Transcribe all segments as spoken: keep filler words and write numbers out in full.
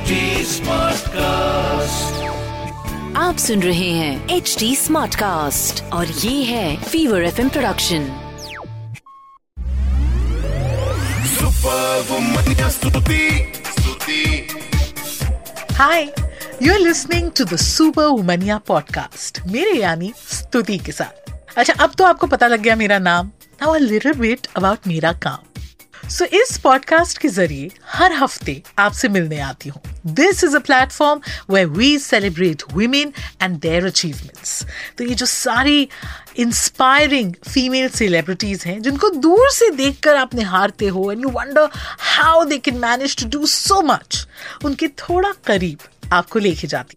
H D Smartcast। आप सुन रहे हैं एच डी Smartcast और ये है fever F M production. Super वुमनिया Stuti Stuti. Hi, you are listening to the super वुमनिया podcast मेरे यानी स्तुति के साथ। अच्छा, अब तो आपको पता लग गया मेरा नाम। Now a little bit about मेरा काम। So, इस पॉडकास्ट के जरिए हर हफ्ते आपसे मिलने आती हूँ। This is a platform where we celebrate women and their achievements. तो ये जो सारी इंस्पायरिंग फीमेल सेलिब्रिटीज हैं जिनको दूर से देखकर आप निहारते हो and you wonder how they can manage to do so much, उनके थोड़ा करीब आपको लेके जाती।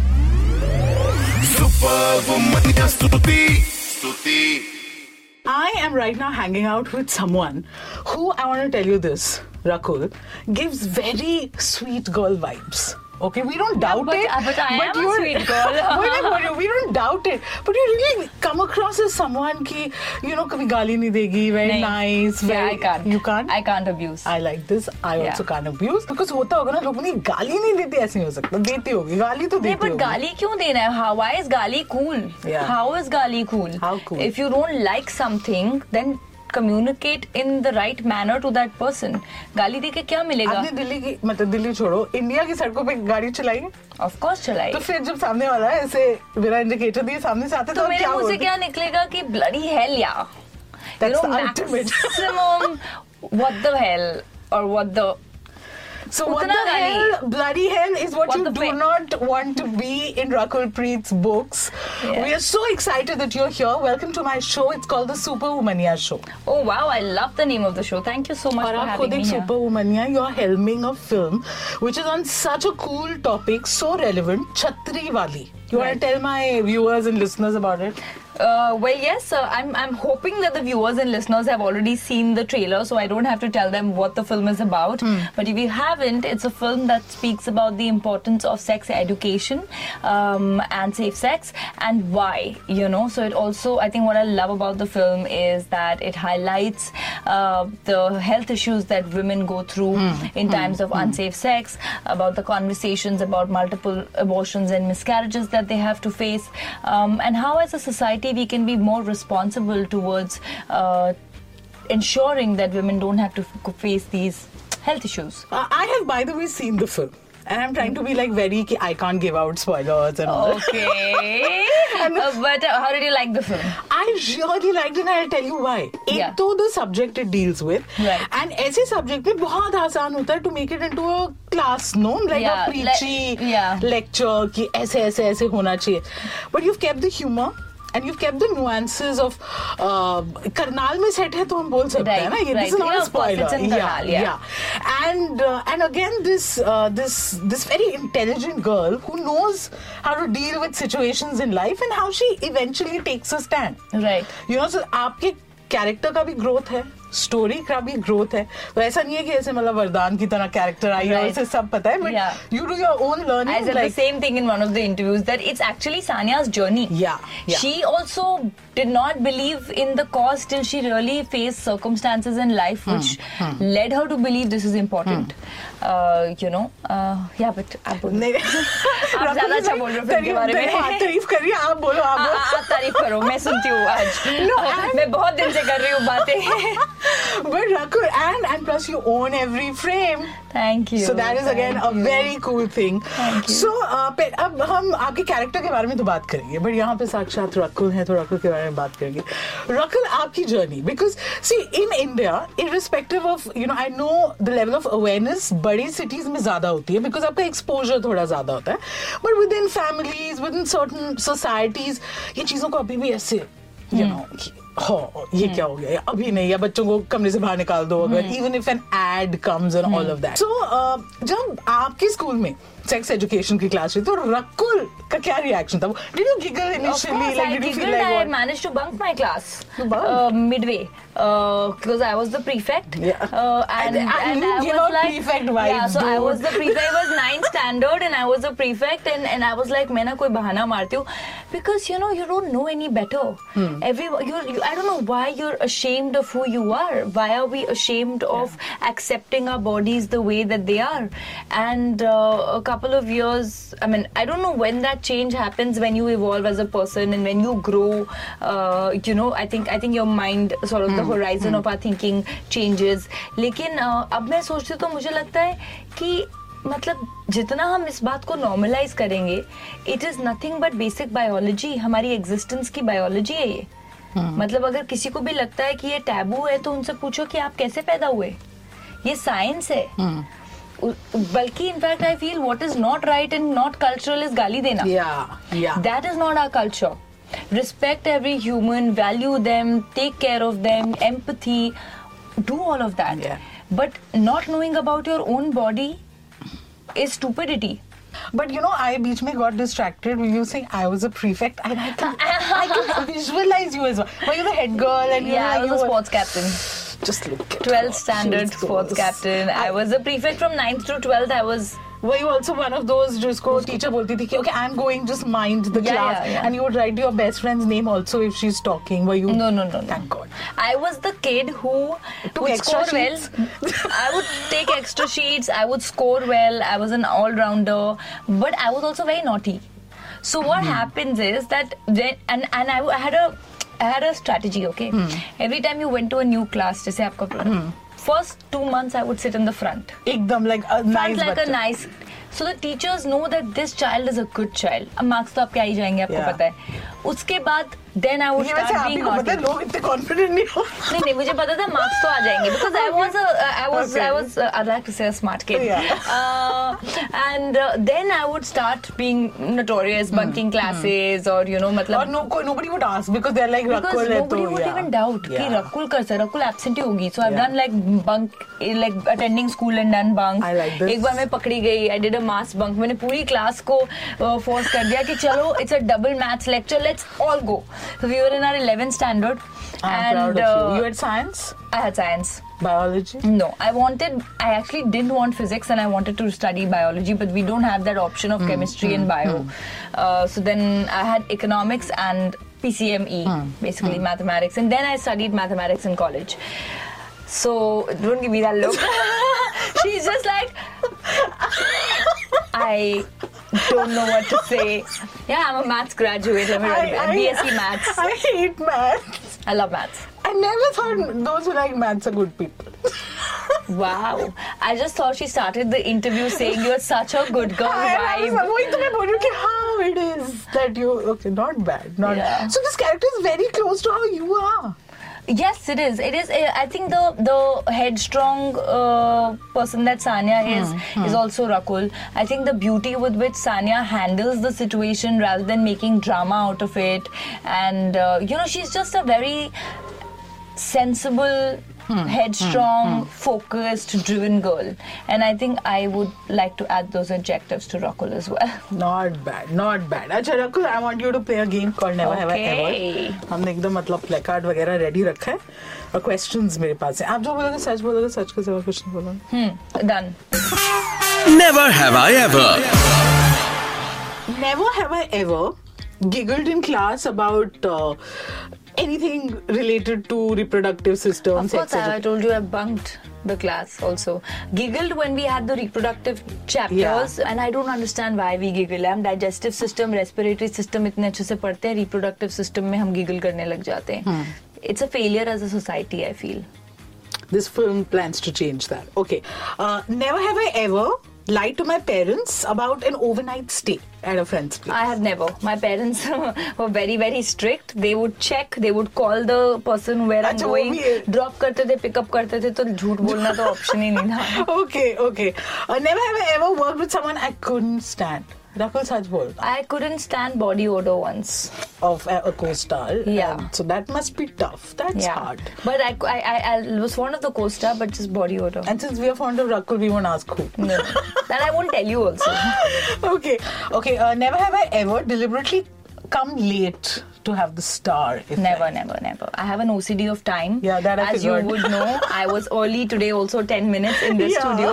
I am right now hanging out with someone who, I want to tell you this, Rakul, gives very sweet girl vibes. Okay, we don't doubt yeah, but, it. Uh, but I but am a sweet girl. wait, wait, wait, we don't doubt it. But you really come across as someone ki, you know, kabhi gaali nahi degi, very nahin. nice. Very, yeah, I can't. You can't? I can't abuse. I like this. I yeah. also can't abuse. Because hota hoga na, log nahi gaali nahi dete, aise nahi ho sakta. Dete hogi. Gaali to dete hogi. But gaali kyun dena hai? How, why is gaali cool? Yeah. How is gaali cool? How cool? If you don't like something, then communicate in the right manner to that person. गाली देके क्या मिलेगा? आपने दिल्ली की, मतलब दिल्ली छोड़ो, India की सड़कों पे गाड़ी चलाई? Of course चलाई। तो फिर जब सामने वाला है ऐसे बिना इंडिकेटर दिए सामने से आता है तो मेरे मुंह से क्या निकलेगा कि bloody hell यार? That's the ultimate. Maximum what the hell or what the So what the hell, bloody hell is what, what you do pe- not want to be in Rakul Preet's books. Yeah. We are so excited that you're here. Welcome to my show. It's called the Super Womania Show. Oh wow, I love the name of the show. Thank you so much Aur for having me here. Super Womania, you're helming a film which is on such a cool topic, so relevant, Chhatriwali. You right. want to tell my viewers and listeners about it? Uh, well, yes, uh, I'm I'm hoping that the viewers and listeners have already seen the trailer, so I don't have to tell them what the film is about. Mm. But if you haven't, it's a film that speaks about the importance of sex education um, and safe sex and why, you know. So it also, I think what I love about the film is that it highlights uh, the health issues that women go through mm. in mm. times of mm. unsafe sex, about the conversations about multiple abortions and miscarriages that they have to face, um, and how as a society we can be more responsible towards uh, ensuring that women don't have to f- face these health issues. Uh, I have, by the way, seen the film. And I'm trying to be like very, I can't give out spoilers and all okay. that. Okay. uh, but uh, how did you like the film? I really liked it and I'll tell you why. It yeah. to the subject it deals with. Right. And ऐसे subject में बहुत आसान होता है to make it into a class, no? Like yeah. a preachy Le- yeah. lecture कि ऐसे ऐसे ऐसे होना चाहिए. But you've kept the humor. And you've kept the nuances of uh, Karnal mein set hai to hum bol sakte hain na, right, right. this is not yeah, a spoiler yeah, Karnal, yeah. yeah and uh, and again this uh, this this very intelligent girl who knows how to deal with situations in life and how she eventually takes a stand, right? You know, so aapke character का भी growth है, story का भी growth है. तो ऐसा नहीं है कि ऐसे मतलब वरदान की तरह character आई है, ऐसे सब पता है. But you do your own learning. I said like, the same thing in one of the interviews that it's actually Sanya's journey. Yeah, yeah. She also did not believe in the cause till she really faced circumstances in life which hmm, hmm. led her to believe this is important. Hmm. Uh, you know, uh, yeah, but आप ज़्यादा अच्छा बोल रहे हो film के बारे में. तारीफ करिए, आप बोलो, आप आप तारीफ करो, मैं सुनती हूँ आज. मैं बहुत दिन से कर रही हूँ बातें. But Rakul, and and plus you own every frame. Thank you. So that is again a very cool thing. Thank you. So अब हम आपके character के बारे में तो बात करेंगे, but यहाँ पे साक्षात Rakul है तो Rakul के बारे में बात करेंगे. Rakul, आपकी journey, because see in India, irrespective of, you know, I know the level of awareness बड़ी cities में ज़्यादा होती है because आपका exposure थोड़ा ज़्यादा होता है, but within families, within certain societies, ये चीज़ों को अभी भी ऐसे, you know. हो ये क्या हो गया अभी नहीं, या बच्चों को कमरे से बाहर निकाल दो अगर, even if an ad comes and all of that. So जब आपके स्कूल में सेक्स एजुकेशन की क्लास हुई, तो रकुल का क्या रिएक्शन था? Did you giggle initially? Like did you feel like what? I managed to bunk my class midway because I was the prefect. And and I was like prefect wife. Yeah, so I was the prefect. I was ninth standard and I was the prefect and and I was like, मैं ना कोई बहाना मारती हूँ because you know you don't know any better. Every you I don't know why you're ashamed of who you are. Why are we ashamed of accepting our bodies the way that they are? And a couple of years, I mean, I don't know when that change happens, when you evolve as a person and when you grow, uh, you know, I think I think your mind sort of mm. the horizon mm. of our thinking changes. लेकिन अब मैं सोचती हूँ तो मुझे लगता है कि मतलब जितना हम इस बात को normalize करेंगे, it is nothing but basic biology. हमारी existence की biology है ये. मतलब अगर किसी को भी लगता है कि ये taboo है तो उनसे पूछो कि आप कैसे पैदा हुए. ये science है. बल्कि in fact I feel what is not right and not cultural is गाली देना. That is not our culture. Respect every human, value them, take care of them, empathy, do all of that. But not knowing about your own body is stupidity. But you know, I बीच में got distracted with you saying I was a prefect. I, I, can, I can visualize you as well. But you were head girl and yeah, you know, I was you a sports were... captain. Just look. twelfth standard sports captain. I, I was a prefect from ninth to twelfth. I was. Were you also one of those जिसको teacher बोलती थी कि okay I'm going just mind the yeah, class yeah, yeah. and you would write your best friend's name also if she's talking? Were you? No no no. Thank no. God. I was the kid who Took would score sheets. well. I would take extra sheets. I would score well. I was an all-rounder, but I was also very naughty. So what mm-hmm. happens is that then and and I, I had a I had a strategy. Okay. Mm. Every time you went to a new class, जैसे आपका mm. first two months I would sit in the front. Ekdam like a front nice. Front like a nice. So the teachers know that this child is a good child. Marks तो आपके आ ही जाएंगे, आपको पता है. उसके बाद then I would start being naughty. आपको पता है लोग इतने confident नहीं हो. नहीं नहीं मुझे पता था marks तो आ जाएंगे because I was a I was I was I'd like to say a smart kid. And then I would start being notorious, bunking classes or you know मतलब. Or no nobody would ask because they're like Rakul. Because nobody would even doubt कि Rakul कर sir Rakul absent ही होगी. So I've done like bunk like attending school and done bunk. I like this. एक बार मैं पकड़ी गई. I did a mass bunk. मैंने पूरी क्लास को फोर्स कर दिया कि चलो it's a double maths lecture, let's all go. So we were in our eleventh standard. I'm and proud of you. Uh, you had science? I had science. Biology? No, I wanted. I actually didn't want physics, and I wanted to study biology. But we don't have that option of mm, chemistry mm, and bio. Mm. Uh, so then I had economics and P C M E, mm, basically mm. mathematics. And then I studied mathematics in college. So don't give me that look. She's just like. I don't know what to say. Yeah, I'm a maths graduate. I'm B S c maths. I hate maths. I love maths. I never thought those who like maths are good people. Wow. I just thought she started the interview saying you're such a good girl vibe. I was wondering how it is that you okay, not bad, not yeah. So this character is very close to how you are. Yes, it is. It is. I think the the headstrong uh, person that Sanya is mm, mm. is also Rakul. I think the beauty with which Sanya handles the situation rather than making drama out of it, and uh, you know, she's just a very sensible, mm, headstrong, mm, mm. focused, driven girl. And I think I would like to add those adjectives to Rakul as well. Not bad, not bad. अच्छा Rakul, I want you to play a game called Never Have I Ever. हमने एकदम मतलब placard वगैरह ready रखा है और questions मेरे पास हैं. आप जो बोलोगे सच बोलोगे, सच के सिवा कुछ नहीं बोलोगे. हम्म, done. Never have I ever. Never have I ever giggled in class about. Uh, Anything related to reproductive system? Of course, I, I told you I bunked the class also. Giggled when we had the reproductive chapters, yeah. and I don't understand why we giggle. हम digestive system, respiratory system इतने अच्छे से पढ़ते हैं, reproductive system में हम giggle करने लग जाते हैं. Hmm. It's a failure as a society, I feel. This film plans to change that. Okay, uh, never have I ever lied to my parents about an overnight stay at a friend's place. I have never. My parents were very, very strict. They would check, they would call the person where I'm going. Drop karte the, pick up karte the, तो झूठ बोलना तो option ही नहीं था. Okay, okay. Uh, never have I ever worked with someone I couldn't stand. Rakul, sach bol. I couldn't stand body odor once. Of a, a co-star. Yeah. Um, so that must be tough. That's yeah. hard. But I, I, I, I was fond of the co-star, but just body odor. And since we are fond of Rakul, we won't ask who. No. That I won't tell you also. Okay. Okay. Uh, never have I ever deliberately come late to have the star. Never, I... never, never. I have an O C D of time. Yeah, that I As figured. You would know, I was early today also ten minutes in this yeah. studio.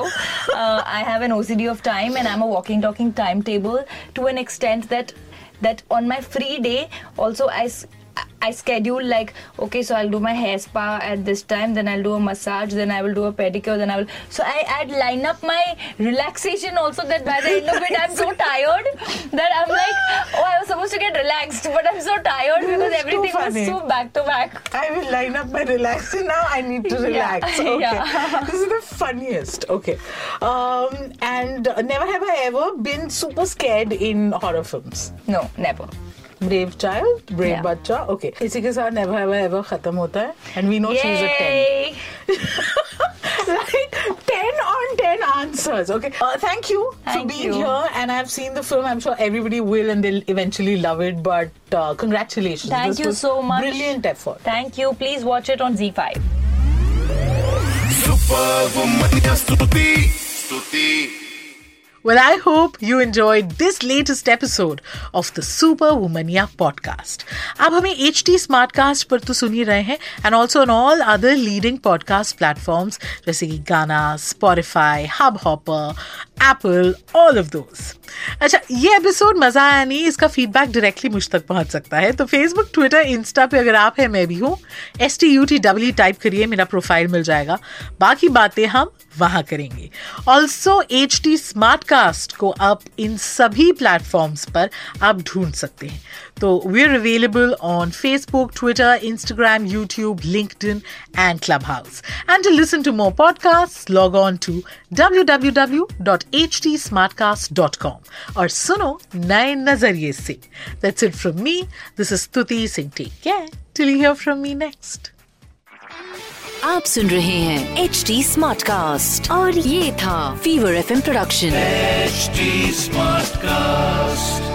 Uh, I have an O C D of time and I'm a walking, talking timetable to an extent that that on my free day also I... I schedule like, okay, so I'll do my hair spa at this time, then I'll do a massage, then I will do a pedicure, then I will... So I, I'd line up my relaxation also that by the end of it, I'm so tired that I'm like, oh, I was supposed to get relaxed, but I'm so tired this because everything was so back to back. I will line up my relaxation now, I need to relax. Yeah. Okay. Yeah. This is the funniest. Okay. Um, and never have I ever been super scared in horror films. No, never. Brave child, brave yeah. bacha. Okay. इसी के साथ never ever ever खत्म होता है. And we know Yay. She's a ten. Like ten on ten answers. Okay. Uh, thank you thank for being you. Here. And I've seen the film. I'm sure everybody will and they'll eventually love it. But uh, congratulations. Thank this you was so much. Brilliant effort. Thank you. Please watch it on Z five. Super Womania Stutee. Stutee. Well, I hope you enjoyed this latest episode of the Super Womania podcast. आप हमें H D Smartcast पर तो सुन ही रहे हैं and also on all other leading podcast platforms जैसे कि Gaana, Spotify, Hubhopper, Apple, all of those. अच्छा, ये एपिसोड मजा आया नहीं, इसका फीडबैक डायरेक्टली मुझ तक पहुंच सकता है तो फेसबुक, ट्विटर, इंस्टा पे अगर आप हैं, मैं भी हूँ, S T U T W type करिए, मेरा प्रोफाइल मिल जाएगा. बाकी बातें हम वहाँ करेंगे. ऑल्सो एच टी स्मार्टकास्ट को आप इन सभी प्लेटफॉर्म्स पर आप ढूंढ सकते हैं. तो we are available on Facebook, Twitter, Instagram, YouTube, LinkedIn and Clubhouse. And to listen to more podcast log on to w w w dot h d smartcast dot com और सुनो नए नजरिए से. That's it from me. This is स्तुति Singh. Take care till you hear from me next. आप सुन रहे हैं H D Smartcast और ये था Fever F M Production H D Smartcast.